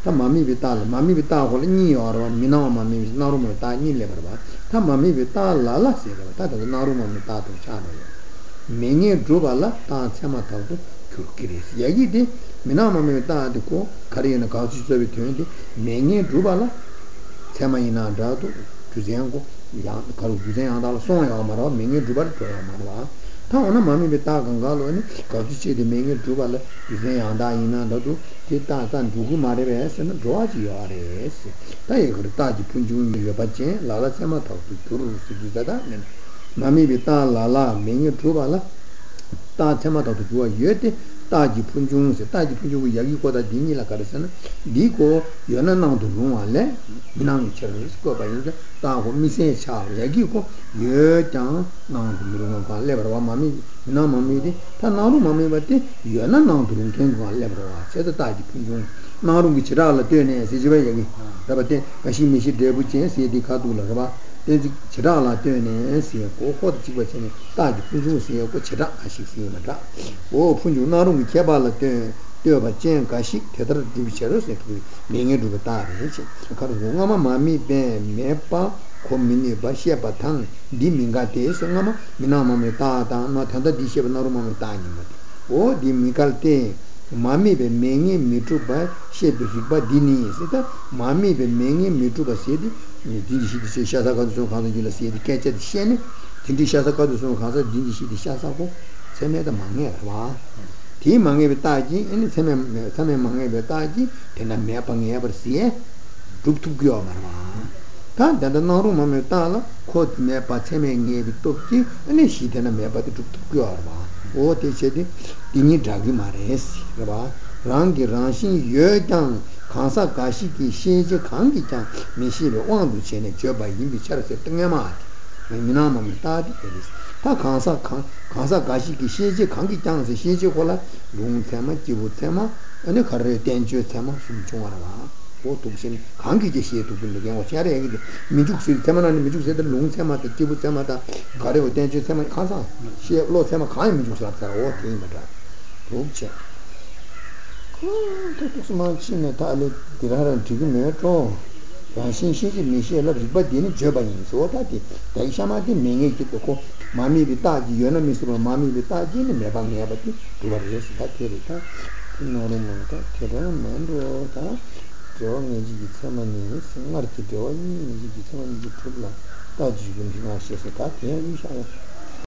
Ta mami vital ko ni or mina mami narum ta ni le barba ta mami vital la la se ta da narum mami ta to cha ne meni droba la ta chama ta to kyukire ya gi de mina mami ta de ko kare na ka chu de de meni droba la chama ina da to tuzen ko ya ka ru tuzen da la so ya ma ra meni droba to ya ma wa ta ona mami vital ganga lo ni ka chu de meni droba la tuzen ya da ina da to तान दुगु मारे वैसे न रोजी आ रहे हैं से ताई घर ताजी पुंजुं ये बच्चे लाला से मत हो तो रुसी ज़्यादा नहीं मामी भी तान लाला मेंगे ड्रोबा ला तान से मत हो तो जो ये ते ताजी पुंजुं को यही कोटा दिनी लगा रहे हैं न दी को ये ना ना तो रूम आले नाम चले इसको बाइंग ताको मिसे चाव यही को ये जान नाम रूम आले बरवा मामी ना मामी दे ता नारू मामी बते यो ना नाम दुरुं केन वाले बरवा से तो ताजी पुंजों नारू की चरा ल देने से जवे जगी तबते कशी मिशी देबु चे से दिखा दू लगवा ते चरा ल देने से को को जी बचे ने ताजी पुंजों से को चरा आशी से मटा ओ पुंजों नारू की केबा ल दे त्यो बचे काशी केदर दी बिचारो से मेंगे दुता है से कर गोमा मामी बे मेपा कोमिनी बशिया पतंग दी मिंगा तेस नम मिना ममे ताता न थंदा दिशे बनरो ममे तानी मत ओ दी मिकलते मामी बे मेंगे मिटु बा शे बिबा दिनी सेता मामी बे मेंगे मिटु बा से दी दिशि दिशे शासा का जो खाने जुला से दी कैचे दिशे ने दिशि शासा का जो खासा दिशि दिशासा को सेमे द मांगे वा ती मांगे बे ताजी इन सेमे सेमे मांगे बे ताजी तेना मे पंगे पर से दुप दुप गयो मरवा ता दंदा नरु ममे ताला खोद मे पाछे मे गे टोपकी अनि सिधना मे पाते टुक टुक गरवा ओ तेचे दि तिनी ढागी मारेस रवा रांग की राशि योदां खासा काशी की शेजे खांगी ता मेसी लो वांदु चेने जबा यिमि चरसे तंगमा मेना ममे तादी एलिस ता खासा खासा काशी की शेजे खांगी तां से शेजे होला लुंग थेमा जिबु थेमा अनि खरे तेंजो थेमा सुमचो रवा 보통신 관계 제시에 두분들 경우 자리에 민족실 때만은 민족세들 농세마다 기부 때마다 가려고 된지 때문에 가서 시로 때문에 가야 민족실 같다 오케이마다 그렇지 그 뜻만 신에 달에 들하는 지금에 또 관심 시기 미시에라 비바디는 저반이 소다디 대샤마디 명예 기도고 마음이 비타지 연어 미스로 마음이 비타지는 매방해 봤지 그거를 시작해야겠다 너는 뭔가 그런 만도다 저는 이제 참만이 생활 기도원이 이제 참만이 불러 가지고 지금 하셔서 다 대응이